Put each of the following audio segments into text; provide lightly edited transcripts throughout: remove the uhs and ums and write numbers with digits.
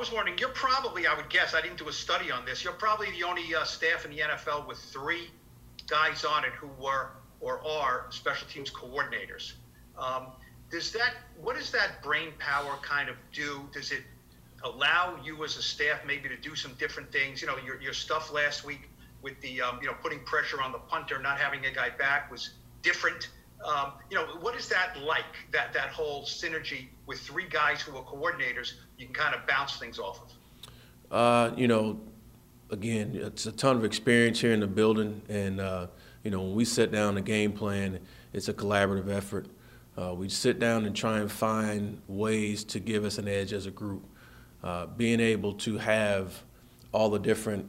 was wondering, you're probably, I would guess, I didn't do a study on this, you're probably the only staff in the NFL with 3 guys on it who were or are special teams coordinators. What does that brain power kind of do? Does it allow you as a staff maybe to do some different things? You know, your stuff last week with the, putting pressure on the punter, not having a guy back was different. What is that like, that whole synergy with 3 guys who are coordinators you can kind of bounce things off of? Again, it's a ton of experience here in the building. And, when we set down a game plan, it's a collaborative effort. We sit down and try and find ways to give us an edge as a group. Being able to have all the different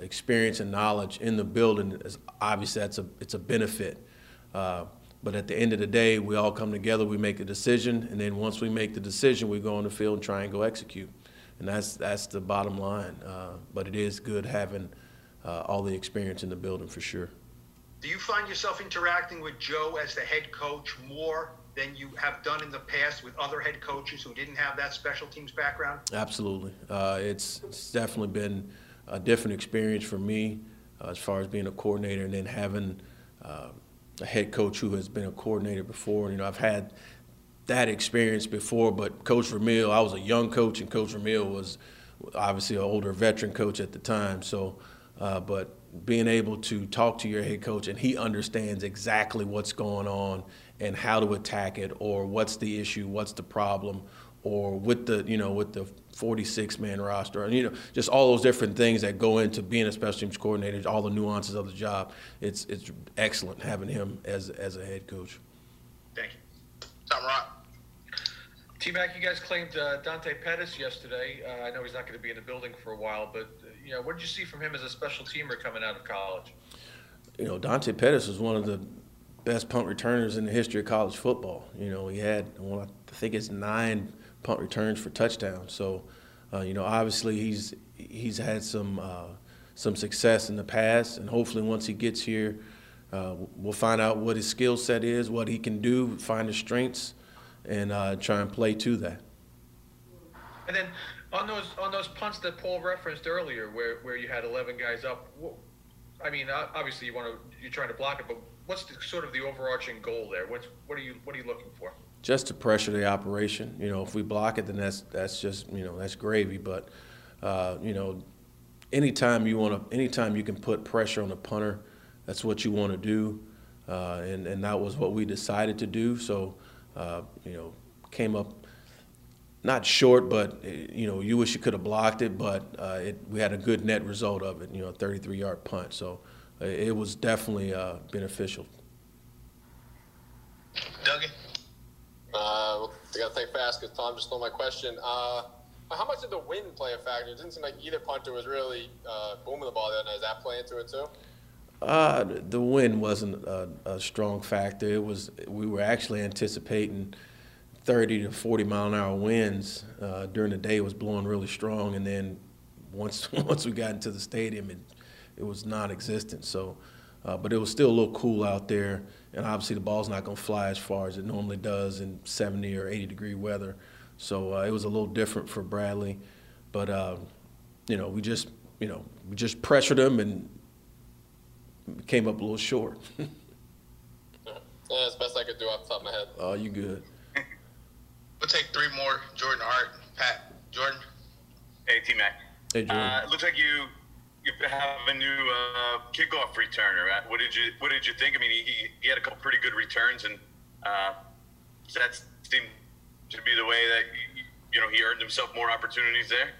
experience and knowledge in the building, is obviously it's a benefit. But at the end of the day, we all come together, we make a decision, and then once we make the decision, we go on the field and try and go execute. And that's the bottom line. But it is good having all the experience in the building for sure. Do you find yourself interacting with Joe as the head coach more than you have done in the past with other head coaches who didn't have that special teams background? Absolutely. It's definitely been a different experience for me as far as being a coordinator and then having a head coach who has been a coordinator before. You know, I've had that experience before, but Coach Vermeule, I was a young coach, and Coach Vermeule was obviously an older veteran coach at the time. So, but being able to talk to your head coach and he understands exactly what's going on and how to attack it, or what's the issue, what's the problem, or with the 46-man roster, and just all those different things that go into being a special teams coordinator, all the nuances of the job. It's excellent having him as a head coach. Thank you. Tom Rock. T-Mac, you guys claimed Dante Pettis yesterday. I know he's not going to be in the building for a while, but what did you see from him as a special teamer coming out of college? Dante Pettis was one of the best punt returners in the history of college football. He had, I think it's 9 punt returns for touchdowns. So, obviously he's had some success in the past, and hopefully once he gets here, we'll find out what his skill set is, what he can do, find his strengths, and try and play to that. And then on those punts that Paul referenced earlier, where you had 11 guys up, I mean, obviously you're trying to block it, but what's the overarching goal there? What are you looking for? Just to pressure the operation. If we block it, then that's just that's gravy. But anytime you can put pressure on a punter, that's what you want to do, and that was what we decided to do. So. Came up not short, but you wish you could have blocked it, but we had a good net result of it, a 33-yard punt. So it was definitely beneficial. Dougie? I got to think fast because Tom just stole my question. How much did the wind play a factor? It didn't seem like either punter was really booming the ball that night. Is that playing into it too? The wind wasn't a strong factor. We were actually anticipating 30 to 40 mile an hour winds during the day. It was blowing really strong, and then once we got into the stadium, it was non-existent. So, but it was still a little cool out there, and obviously the ball's not going to fly as far as it normally does in 70 or 80 degree weather. So it was a little different for Bradley, but we just pressured him and came up a little short. Yeah, that's the best I could do off the top of my head. Oh, you good. We'll take 3 more. Jordan, Art, Pat. Jordan. Hey, T-Mac. Hey, Jordan. It looks like you have a new kickoff returner. What did you think? I mean, he had a couple pretty good returns, and that seemed to be the way that he earned himself more opportunities there.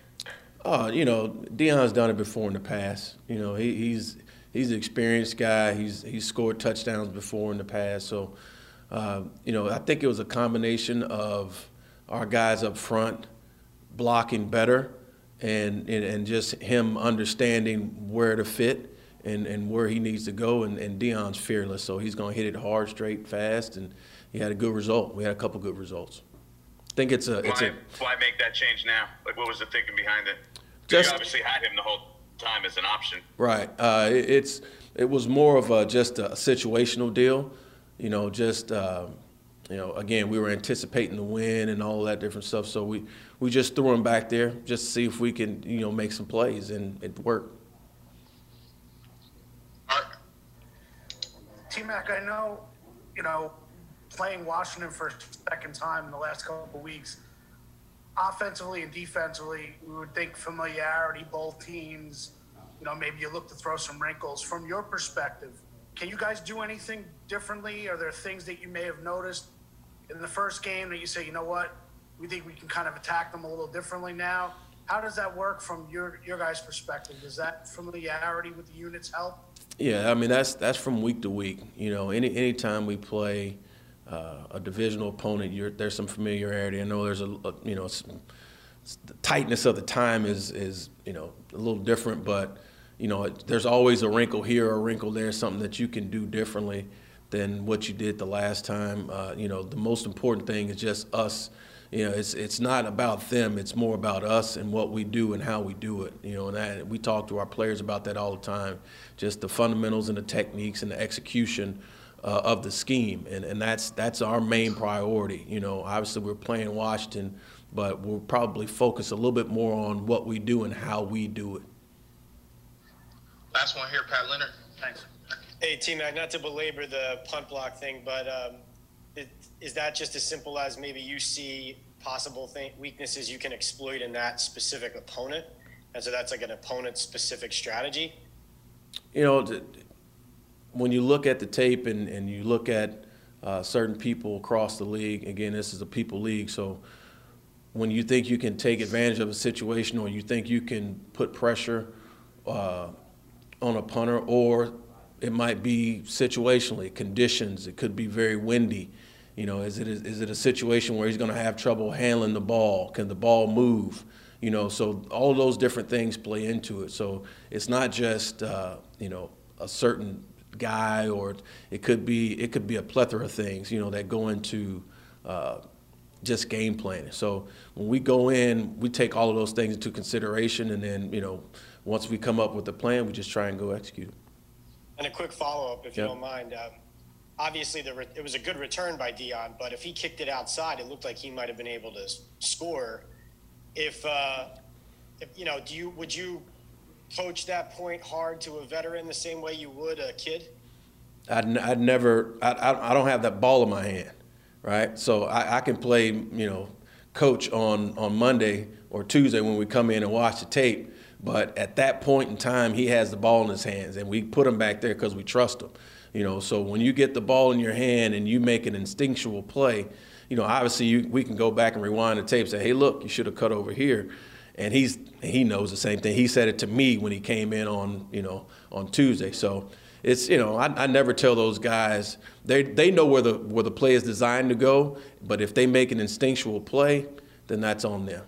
Deion's done it before in the past. He's an experienced guy. He's scored touchdowns before in the past. So, I think it was a combination of our guys up front blocking better and just him understanding where to fit and where he needs to go. And Deion's fearless, so he's going to hit it hard, straight, fast, and he had a good result. We had a couple good results. I think it's a – Why make that change now? Like, what was the thinking behind it? You obviously had him the whole time as an option, right? It was more of just a situational deal, just you know, again, we were anticipating the win and all that different stuff. So we just threw him back there just to see if we can, you know, make some plays, and it worked. T-Mac, I know, you know, playing Washington for a second time in the last couple of weeks, offensively and defensively, we would think familiarity, both teams, you know, maybe you look to throw some wrinkles. From your perspective, can you guys do anything differently? Are there things that you may have noticed in the first game that you say, you know what, we think we can kind of attack them a little differently now? How does that work from your guys' perspective? Does that familiarity with the units help? Yeah, I mean, that's from week to week. You know, any time we play a divisional opponent, there's some familiarity. I know there's you know, the tightness of the time is, you know, a little different, but, you know, there's always a wrinkle here or a wrinkle there, something that you can do differently than what you did the last time. You know, the most important thing is just us. You know, it's not about them. It's more about us and what we do and how we do it. You know, and we talk to our players about that all the time, just the fundamentals and the techniques and the execution of the scheme. And that's our main priority. You know, obviously we're playing Washington, but we'll probably focus a little bit more on what we do and how we do it. Last one here, Pat Leonard. Thanks. Hey, T-Mac, not to belabor the punt block thing, but is that just as simple as maybe you see possible weaknesses you can exploit in that specific opponent, and so that's like an opponent-specific strategy? You know, when you look at the tape and you look at certain people across the league, again, this is a people league, so when you think you can take advantage of a situation or you think you can put pressure on a punter, or it might be situationally, conditions, it could be very windy. You know, is it a situation where he's going to have trouble handling the ball? Can the ball move? You know, so all those different things play into it. So it's not just you know, a certain guy, or it could be a plethora of things, you know, that go into just game planning. So when we go in, we take all of those things into consideration, and then, you know, once we come up with a plan, we just try and go execute. And a quick follow up, if you don't mind. Obviously, it was a good return by Deion, but if he kicked it outside, it looked like he might have been able to score. If you know, would you coach that point hard to a veteran the same way you would a kid? I don't have that ball in my hand, right? So I can play, you know, coach on Monday or Tuesday when we come in and watch the tape. But at that point in time, he has the ball in his hands, and we put him back there because we trust him. You know, so when you get the ball in your hand and you make an instinctual play, you know, obviously we can go back and rewind the tape and say, hey, look, you should have cut over here. And he knows the same thing. He said it to me when he came in on, you know, on Tuesday. So it's, you know, I never tell those guys, they know where the play is designed to go, but if they make an instinctual play, then that's on them.